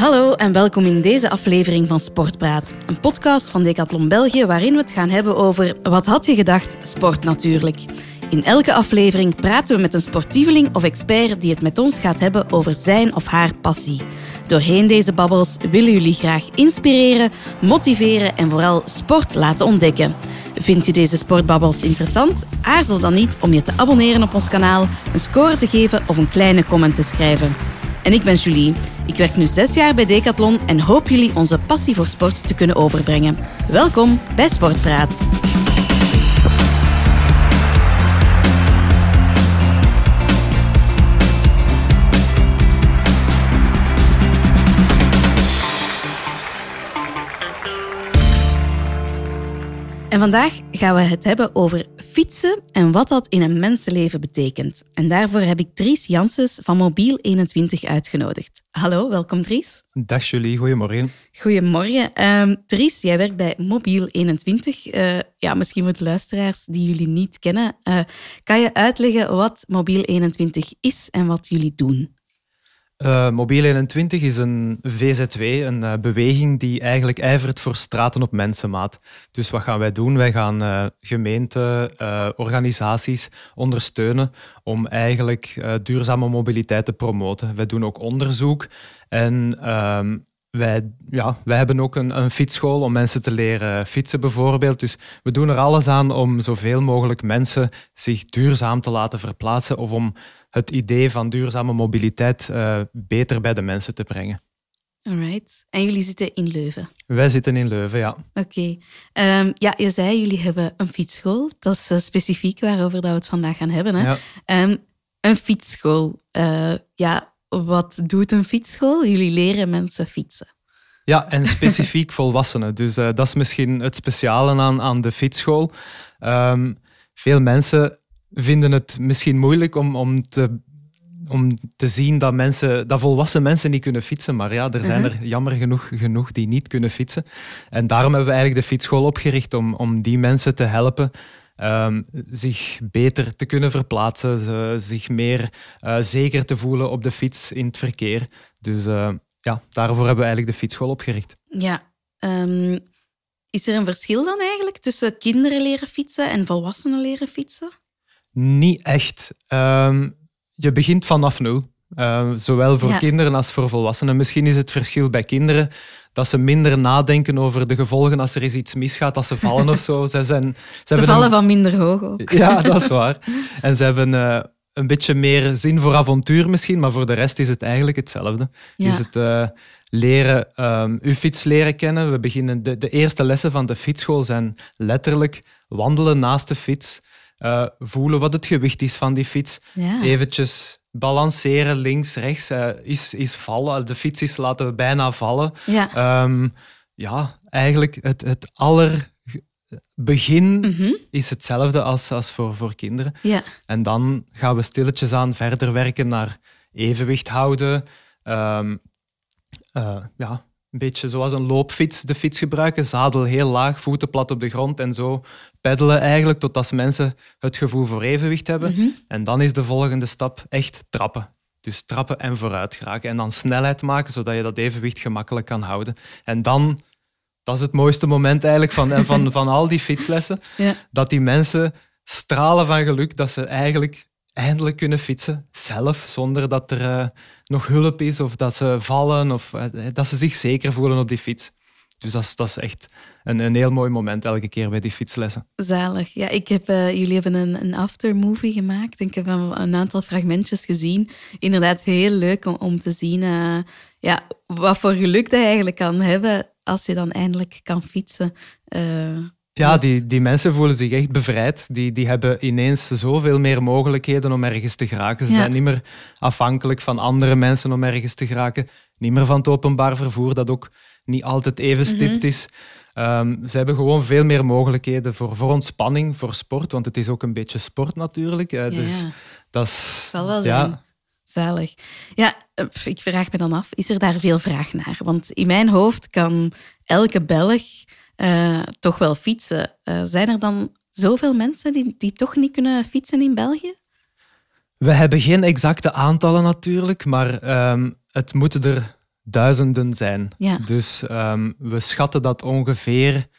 Hallo en welkom in deze aflevering van Sportpraat, een podcast van Decathlon België waarin we het gaan hebben over wat had je gedacht, sport natuurlijk. In elke aflevering praten we met een sportieveling of expert die het met ons gaat hebben over zijn of haar passie. Doorheen deze babbels willen jullie graag inspireren, motiveren en vooral sport laten ontdekken. Vind je deze sportbabbels interessant? Aarzel dan niet om je te abonneren op ons kanaal, een score te geven of een kleine comment te schrijven. En ik ben Julie. Ik werk nu 6 jaar bij Decathlon en hoop jullie onze passie voor sport te kunnen overbrengen. Welkom bij Sportpraat. En vandaag gaan we het hebben over fietsen en wat dat in een mensenleven betekent. En daarvoor heb ik Dries Janssens van Mobiel 21 uitgenodigd. Hallo, welkom Dries. Dag Julie, goedemorgen. Goedemorgen. Dries, jij werkt bij Mobiel 21. Misschien voor de luisteraars die jullie niet kennen. Kan je uitleggen wat Mobiel 21 is en wat jullie doen? Mobiel 21 is een VZW, een beweging die eigenlijk ijvert voor straten op mensenmaat. Dus wat gaan wij doen? Wij gaan gemeenten, organisaties ondersteunen om eigenlijk duurzame mobiliteit te promoten. Wij doen ook onderzoek en wij hebben ook een fietsschool om mensen te leren fietsen bijvoorbeeld. Dus we doen er alles aan om zoveel mogelijk mensen zich duurzaam te laten verplaatsen of om het idee van duurzame mobiliteit beter bij de mensen te brengen. Alright. En jullie zitten in Leuven? Wij zitten in Leuven, ja. Oké. Je zei, jullie hebben een fietsschool. Dat is specifiek waarover dat we het vandaag gaan hebben. Hè? Ja. Een fietsschool. Wat doet een fietsschool? Jullie leren mensen fietsen. Ja, en specifiek volwassenen. Dus dat is misschien het speciale aan de fietsschool. Veel mensen vinden het misschien moeilijk om te zien dat volwassen mensen niet kunnen fietsen. Maar ja, er zijn er jammer genoeg die niet kunnen fietsen. En daarom hebben we eigenlijk de fietsschool opgericht om die mensen te helpen zich beter te kunnen verplaatsen, zich meer zeker te voelen op de fiets in het verkeer. Dus daarvoor hebben we eigenlijk de fietsschool opgericht. Ja, is er een verschil dan eigenlijk tussen kinderen leren fietsen en volwassenen leren fietsen? Niet echt. Je begint vanaf nul. Zowel voor kinderen als voor volwassenen. Misschien is het verschil bij kinderen dat ze minder nadenken over de gevolgen als er eens iets misgaat, als ze vallen of zo. Ze vallen van minder hoog ook. Ja, dat is waar. En ze hebben een beetje meer zin voor avontuur misschien, maar voor de rest is het eigenlijk hetzelfde. Ja. Is het leren, uw fiets leren kennen. We beginnen de eerste lessen van de fietsschool zijn letterlijk wandelen naast de fiets. Voelen wat het gewicht is van die fiets. Ja. Eventjes balanceren links, rechts. Is vallen. De fiets is laten bijna vallen. Ja. Eigenlijk het allerbegin is hetzelfde als voor kinderen. Ja. En dan gaan we stilletjes aan verder werken naar evenwicht houden. Een beetje zoals een loopfiets, de fiets gebruiken. Zadel heel laag, voeten plat op de grond en zo peddelen eigenlijk totdat mensen het gevoel voor evenwicht hebben. Mm-hmm. En dan is de volgende stap echt trappen. Dus trappen en vooruit geraken. En dan snelheid maken, zodat je dat evenwicht gemakkelijk kan houden. En dan, dat is het mooiste moment eigenlijk van al die fietslessen, dat die mensen stralen van geluk dat ze eigenlijk eindelijk kunnen fietsen, zelf, zonder dat er nog hulp is of dat ze vallen of dat ze zich zeker voelen op die fiets. Dus dat is echt een heel mooi moment elke keer bij die fietslessen. Zalig. Ja, jullie hebben een aftermovie gemaakt. Ik heb een aantal fragmentjes gezien. Inderdaad, heel leuk om te zien wat voor geluk dat je eigenlijk kan hebben als je dan eindelijk kan fietsen. Ja, die mensen voelen zich echt bevrijd. Die hebben ineens zoveel meer mogelijkheden om ergens te geraken. Ze zijn niet meer afhankelijk van andere mensen om ergens te geraken. Niet meer van het openbaar vervoer, dat ook niet altijd even stipt is. Ze hebben gewoon veel meer mogelijkheden voor ontspanning, voor sport. Want het is ook een beetje sport natuurlijk. Dus dat is, zal wel zijn. Zalig. Ja, ik vraag me dan af, is er daar veel vraag naar? Want in mijn hoofd kan elke Belg toch wel fietsen. Zijn er dan zoveel mensen die toch niet kunnen fietsen in België? We hebben geen exacte aantallen natuurlijk, maar het moeten er duizenden zijn. Ja. Dus we schatten dat ongeveer 15%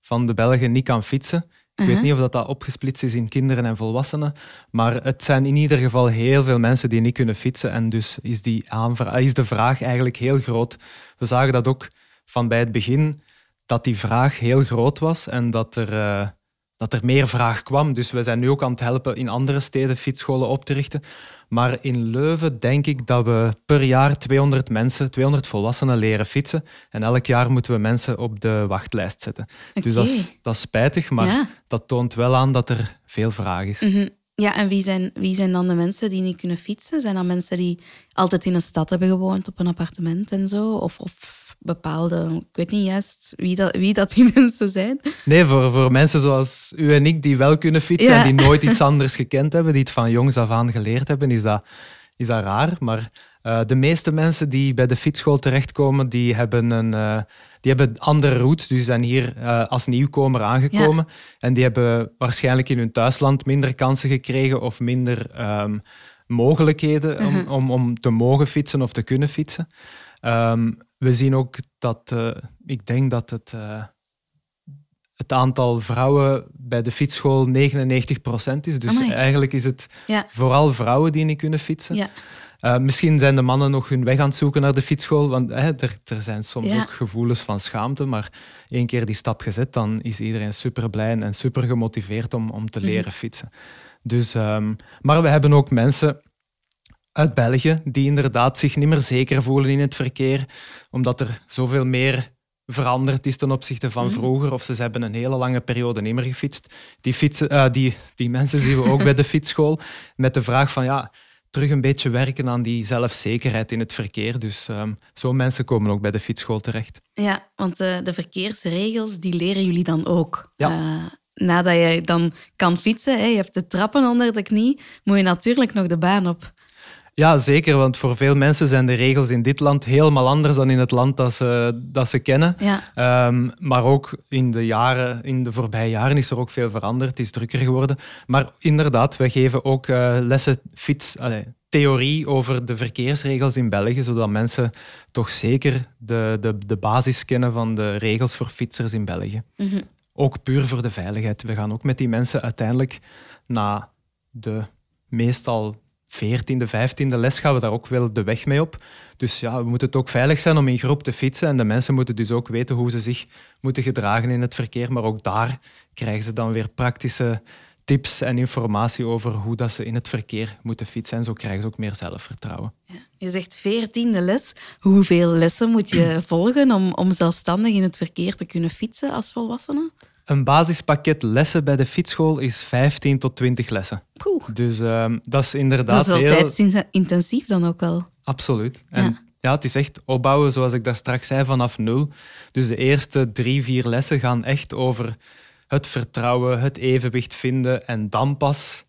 van de Belgen niet kan fietsen. Ik weet niet of dat opgesplitst is in kinderen en volwassenen, maar het zijn in ieder geval heel veel mensen die niet kunnen fietsen en dus is, is de vraag eigenlijk heel groot. We zagen dat ook van bij het begin, dat die vraag heel groot was en dat er meer vraag kwam. Dus we zijn nu ook aan het helpen in andere steden fietsscholen op te richten. Maar in Leuven denk ik dat we per jaar 200 volwassenen leren fietsen. En elk jaar moeten we mensen op de wachtlijst zetten. Okay. Dus dat is spijtig, maar dat toont wel aan dat er veel vraag is. Mm-hmm. Ja, en wie zijn dan de mensen die niet kunnen fietsen? Zijn dat mensen die altijd in een stad hebben gewoond, op een appartement en zo? Of bepaalde, ik weet niet juist wie dat die mensen zijn. Nee, voor mensen zoals u en ik die wel kunnen fietsen en die nooit iets anders gekend hebben, die het van jongs af aan geleerd hebben, is dat raar. Maar de meeste mensen die bij de fietsschool terechtkomen, die hebben andere routes, dus zijn hier als nieuwkomer aangekomen. Ja. En die hebben waarschijnlijk in hun thuisland minder kansen gekregen of minder mogelijkheden om te mogen fietsen of te kunnen fietsen. We zien ook dat, ik denk dat het aantal vrouwen bij de fietsschool 99% is. Dus eigenlijk is het vooral vrouwen die niet kunnen fietsen. Ja. Misschien zijn de mannen nog hun weg aan het zoeken naar de fietsschool, want er zijn soms ook gevoelens van schaamte, maar één keer die stap gezet, dan is iedereen super blij en super gemotiveerd om te leren fietsen. Dus, maar we hebben ook mensen uit België, die inderdaad zich niet meer zeker voelen in het verkeer, omdat er zoveel meer veranderd is ten opzichte van vroeger, of ze hebben een hele lange periode niet meer gefietst. Die mensen zien we ook bij de fietsschool, met de vraag van terug een beetje werken aan die zelfzekerheid in het verkeer. Dus zo'n mensen komen ook bij de fietsschool terecht. Ja, want de verkeersregels, die leren jullie dan ook. Ja. Nadat je dan kan fietsen, je hebt de trappen onder de knie, moet je natuurlijk nog de baan op. Ja, zeker, want voor veel mensen zijn de regels in dit land helemaal anders dan in het land dat ze kennen. Ja. Maar ook in de voorbije jaren is er ook veel veranderd, het is drukker geworden. Maar inderdaad, wij geven ook lessen theorie over de verkeersregels in België, zodat mensen toch zeker de basis kennen van de regels voor fietsers in België. Mm-hmm. Ook puur voor de veiligheid. We gaan ook met die mensen uiteindelijk na de meestal 14e, 15e les gaan we daar ook wel de weg mee op. Dus we moeten het ook veilig zijn om in groep te fietsen. En de mensen moeten dus ook weten hoe ze zich moeten gedragen in het verkeer. Maar ook daar krijgen ze dan weer praktische tips en informatie over hoe dat ze in het verkeer moeten fietsen. En zo krijgen ze ook meer zelfvertrouwen. Ja. Je zegt 14e les. Hoeveel lessen moet je volgen om zelfstandig in het verkeer te kunnen fietsen als volwassene? Een basispakket lessen bij de fietsschool is 15 tot 20 lessen. Oeh. Dus dat is inderdaad heel... Dat is wel tijdsintensief dan ook wel. Absoluut. En het is echt opbouwen, zoals ik daar straks zei, vanaf 0. Dus de eerste 3-4 lessen gaan echt over het vertrouwen, het evenwicht vinden en dan pas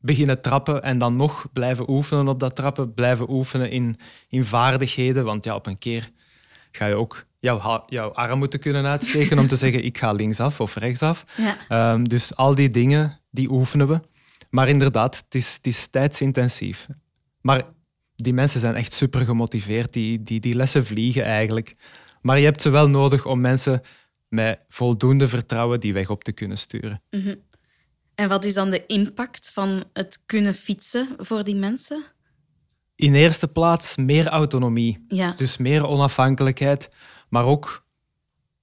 beginnen trappen en dan nog blijven oefenen op dat trappen, blijven oefenen in vaardigheden, want op een keer ga je ook jouw arm moeten kunnen uitsteken om te zeggen ik ga linksaf of rechtsaf. Ja. Dus al die dingen, die oefenen we. Maar inderdaad, het is tijdsintensief. Maar die mensen zijn echt super gemotiveerd. Die lessen vliegen eigenlijk. Maar je hebt ze wel nodig om mensen met voldoende vertrouwen die weg op te kunnen sturen. Mm-hmm. En wat is dan de impact van het kunnen fietsen voor die mensen? In eerste plaats meer autonomie. Ja. Dus meer onafhankelijkheid. Maar ook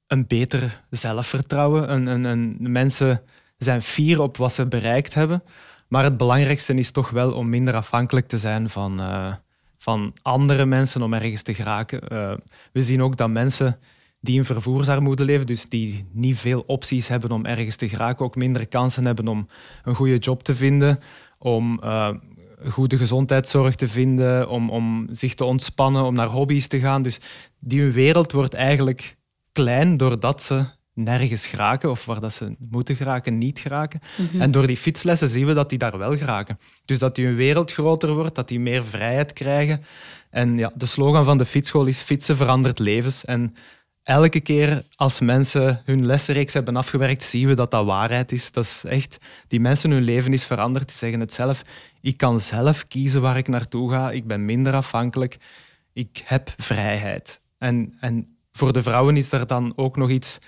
een beter zelfvertrouwen. Mensen zijn fier op wat ze bereikt hebben. Maar het belangrijkste is toch wel om minder afhankelijk te zijn van andere mensen om ergens te geraken. We zien ook dat mensen die in vervoersarmoede leven, dus die niet veel opties hebben om ergens te geraken, ook minder kansen hebben om een goede job te vinden, om goede gezondheidszorg te vinden, om zich te ontspannen, om naar hobby's te gaan. Dus die wereld wordt eigenlijk klein doordat ze nergens geraken of waar dat ze moeten geraken, niet geraken. Mm-hmm. En door die fietslessen zien we dat die daar wel geraken. Dus dat die wereld groter wordt, dat die meer vrijheid krijgen. En de slogan van de fietsschool is fietsen verandert levens. En elke keer als mensen hun lessenreeks hebben afgewerkt, zien we dat dat waarheid is. Dat is echt, die mensen, hun leven is veranderd. Die zeggen het zelf. Ik kan zelf kiezen waar ik naartoe ga. Ik ben minder afhankelijk. ik heb vrijheid. En voor de vrouwen is er dan ook nog iets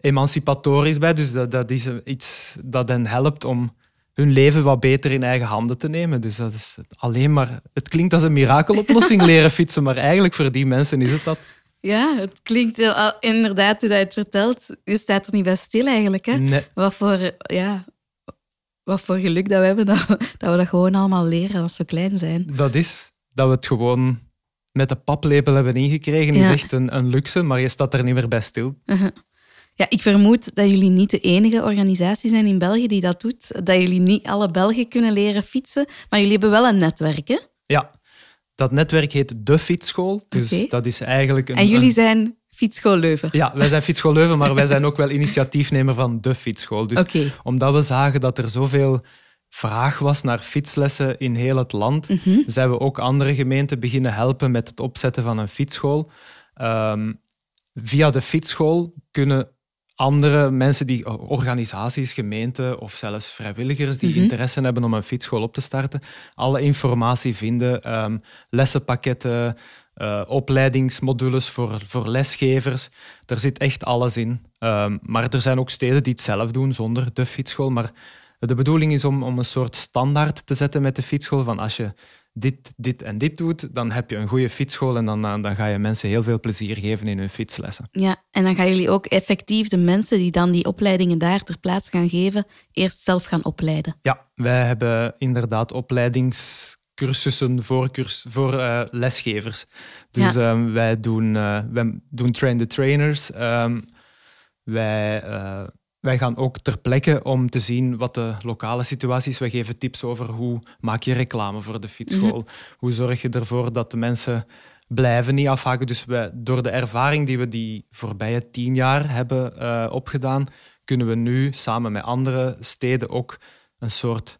emancipatorisch bij. Dus dat is iets dat hen helpt om hun leven wat beter in eigen handen te nemen. Dus dat is alleen maar... Het klinkt als een mirakeloplossing, leren fietsen, maar eigenlijk voor die mensen is het dat. Ja, het klinkt inderdaad, hoe je het vertelt, je staat er niet bij stil eigenlijk. Hè? Nee. Wat voor geluk dat we hebben dat we dat gewoon allemaal leren als we klein zijn. Dat is dat we het gewoon met de paplepel hebben ingekregen. Ja. Is echt een luxe, maar je staat er niet meer bij stil. Uh-huh. Ja, ik vermoed dat jullie niet de enige organisatie zijn in België die dat doet. Dat jullie niet alle Belgen kunnen leren fietsen, maar jullie hebben wel een netwerk, hè? Ja, dat netwerk heet De Fietsschool. Dus dat is eigenlijk en jullie zijn Fietsschool Leuven? Ja, wij zijn Fietsschool Leuven, maar wij zijn ook wel initiatiefnemer van De Fietsschool. Dus omdat we zagen dat er zoveel vraag was naar fietslessen in heel het land, zijn we ook andere gemeenten beginnen helpen met het opzetten van een fietsschool. Via De Fietsschool kunnen andere mensen, die organisaties, gemeenten of zelfs vrijwilligers die interesse hebben om een fietsschool op te starten, alle informatie vinden, lessenpakketten, opleidingsmodules voor lesgevers. Er zit echt alles in. Maar er zijn ook steden die het zelf doen zonder De Fietsschool. Maar de bedoeling is om een soort standaard te zetten met De Fietsschool van als je dit en dit doet, dan heb je een goede fietsschool en dan ga je mensen heel veel plezier geven in hun fietslessen. Ja, en dan gaan jullie ook effectief de mensen die dan die opleidingen daar ter plaatse gaan geven, eerst zelf gaan opleiden. Ja, wij hebben inderdaad opleidingscursussen voor lesgevers. Dus ja. Wij doen train the trainers. Wij gaan ook ter plekke om te zien wat de lokale situatie is. Wij geven tips over hoe maak je reclame voor de fietsschool. Hoe zorg je ervoor dat de mensen blijven niet afhaken. Dus door de ervaring die we die voorbije 10 jaar hebben opgedaan, kunnen we nu samen met andere steden ook een soort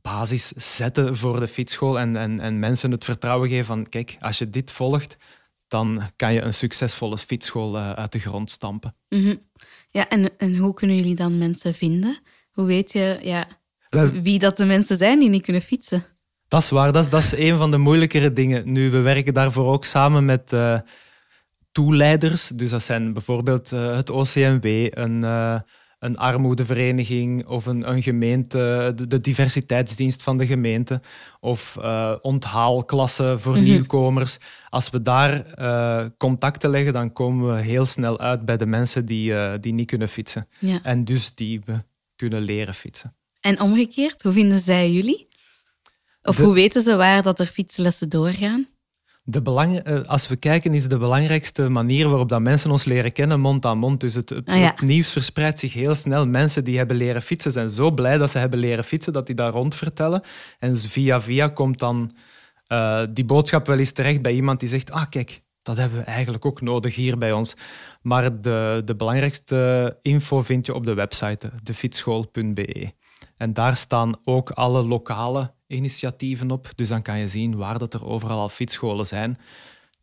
basis zetten voor de fietsschool. En mensen het vertrouwen geven van kijk, als je dit volgt, dan kan je een succesvolle fietsschool uit de grond stampen. Mm-hmm. Ja, en hoe kunnen jullie dan mensen vinden? Hoe weet je wie dat de mensen zijn die niet kunnen fietsen? Dat is waar, dat is een van de moeilijkere dingen. Nu, we werken daarvoor ook samen met toeleiders. Dus dat zijn bijvoorbeeld het OCMW, een armoedevereniging of een gemeente, de diversiteitsdienst van de gemeente of onthaalklassen voor nieuwkomers. Als we daar contacten leggen, dan komen we heel snel uit bij de mensen die niet kunnen fietsen. Ja. En dus die we kunnen leren fietsen. En omgekeerd, hoe vinden zij jullie? Of hoe weten ze waar dat er fietslessen doorgaan? Als we kijken, is de belangrijkste manier waarop dat mensen ons leren kennen mond aan mond. Dus het nieuws verspreidt zich heel snel. Mensen die hebben leren fietsen zijn zo blij dat ze hebben leren fietsen, dat die daar rond vertellen. En via komt dan die boodschap wel eens terecht bij iemand die zegt kijk, dat hebben we eigenlijk ook nodig hier bij ons. Maar de belangrijkste info vind je op de website, defietsschool.be. En daar staan ook alle lokale initiatieven op. Dus dan kan je zien waar dat er overal al fietsscholen zijn.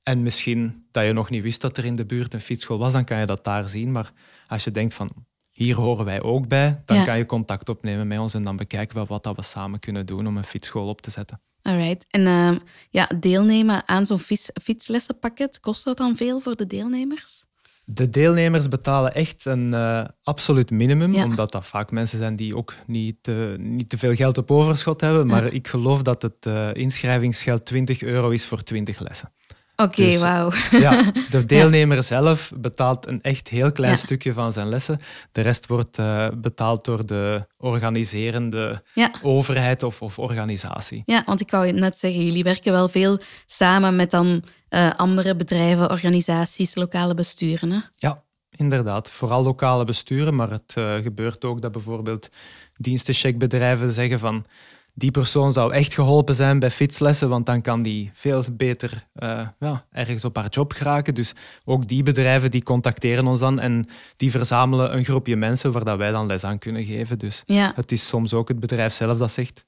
En misschien dat je nog niet wist dat er in de buurt een fietsschool was, dan kan je dat daar zien. Maar als je denkt van, hier horen wij ook bij, dan kan je contact opnemen met ons en dan bekijken we wat dat we samen kunnen doen om een fietsschool op te zetten. Alright. En deelnemen aan zo'n fietslessenpakket, kost dat dan veel voor de deelnemers? De deelnemers betalen echt een absoluut minimum, omdat dat vaak mensen zijn die ook niet te veel geld op overschot hebben. Maar ik geloof dat het inschrijvingsgeld €20 is voor 20 lessen. Oké, dus, wauw. Ja, de deelnemer zelf betaalt een echt heel klein stukje van zijn lessen. De rest wordt betaald door de organiserende overheid of organisatie. Ja, want ik wou net zeggen, jullie werken wel veel samen met dan andere bedrijven, organisaties, lokale besturen. Hè? Ja, inderdaad. Vooral lokale besturen, maar het gebeurt ook dat bijvoorbeeld dienstencheckbedrijven zeggen van die persoon zou echt geholpen zijn bij fietslessen, want dan kan die veel beter ergens op haar job geraken. Dus ook die bedrijven die contacteren ons dan en die verzamelen een groepje mensen waar dat wij dan les aan kunnen geven. Dus het is soms ook het bedrijf zelf dat zegt,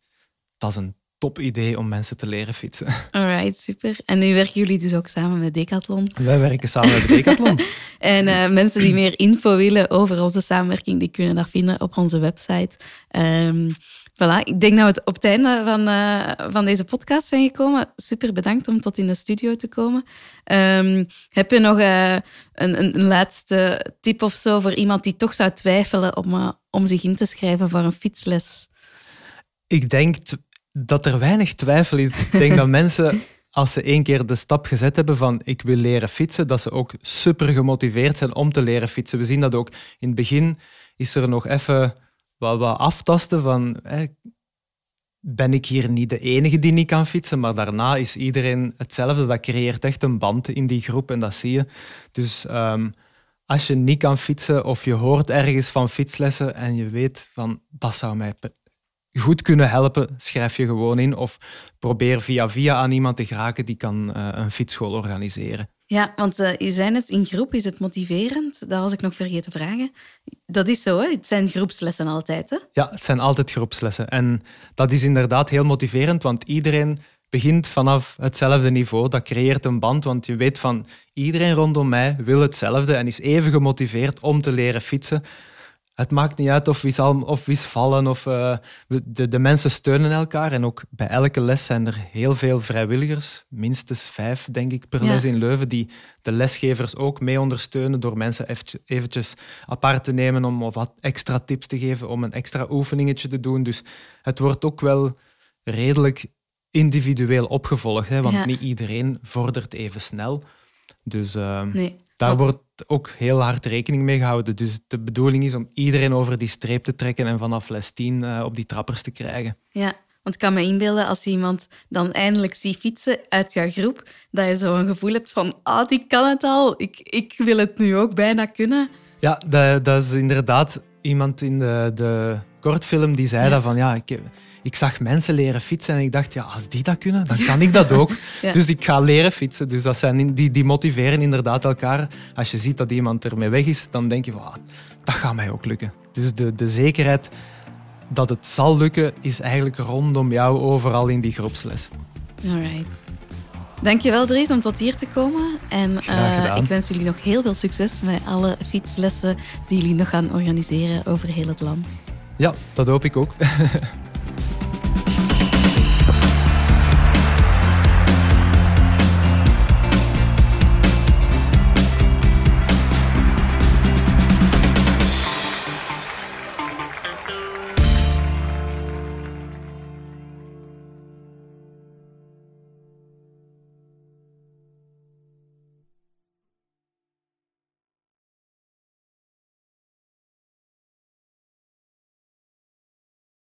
dat is een top idee om mensen te leren fietsen. Alright, super. En nu werken jullie dus ook samen met Decathlon? Wij werken samen met Decathlon. En mensen die meer info willen over onze samenwerking, die kunnen dat vinden op onze website. Voilà, ik denk dat we op het einde van deze podcast zijn gekomen. Super bedankt om tot in de studio te komen. Heb je nog een laatste tip of zo voor iemand die toch zou twijfelen om zich in te schrijven voor een fietsles? Ik denk dat er weinig twijfel is. Ik denk dat mensen, als ze één keer de stap gezet hebben van ik wil leren fietsen, dat ze ook super gemotiveerd zijn om te leren fietsen. We zien dat ook in het begin is er nog even wat aftasten van ben ik hier niet de enige die niet kan fietsen, maar daarna is iedereen hetzelfde. Dat creëert echt een band in die groep en dat zie je. Dus als je niet kan fietsen of je hoort ergens van fietslessen en je weet van dat zou mij goed kunnen helpen, schrijf je gewoon in of probeer via aan iemand te geraken die kan een fietsschool organiseren. Ja, want je zei het, in groep is het motiverend. Dat was ik nog vergeten te vragen. Dat is zo, hè? Het zijn groepslessen altijd, hè? Ja, het zijn altijd groepslessen. En dat is inderdaad heel motiverend, want iedereen begint vanaf hetzelfde niveau. Dat creëert een band, want je weet van iedereen rondom mij wil hetzelfde en is even gemotiveerd om te leren fietsen. Het maakt niet uit of wie is vallen. De mensen steunen elkaar. En ook bij elke les zijn er heel veel vrijwilligers. Minstens 5, denk ik, per les in Leuven. Die de lesgevers ook mee ondersteunen door mensen eventjes apart te nemen om wat extra tips te geven, om een extra oefeningetje te doen. Dus het wordt ook wel redelijk individueel opgevolgd. Hè, want niet iedereen vordert even snel. Dus daar wordt ook heel hard rekening mee gehouden. Dus de bedoeling is om iedereen over die streep te trekken en vanaf les 10 op die trappers te krijgen. Ja, want ik kan me inbeelden als je iemand dan eindelijk ziet fietsen uit jouw groep, dat je zo'n gevoel hebt van, die kan het al, ik wil het nu ook bijna kunnen. Ja, dat is inderdaad iemand in de kortfilm die zei dat van, ik zag mensen leren fietsen en ik dacht, als die dat kunnen, dan kan ik dat ook. Ja. Dus ik ga leren fietsen. Dus dat zijn die motiveren inderdaad elkaar. Als je ziet dat iemand ermee weg is, dan denk je, dat gaat mij ook lukken. Dus de zekerheid dat het zal lukken, is eigenlijk rondom jou overal in die groepsles. Alright. Dankjewel, Dries, om tot hier te komen. En ik wens jullie nog heel veel succes met alle fietslessen die jullie nog gaan organiseren over heel het land. Ja, dat hoop ik ook.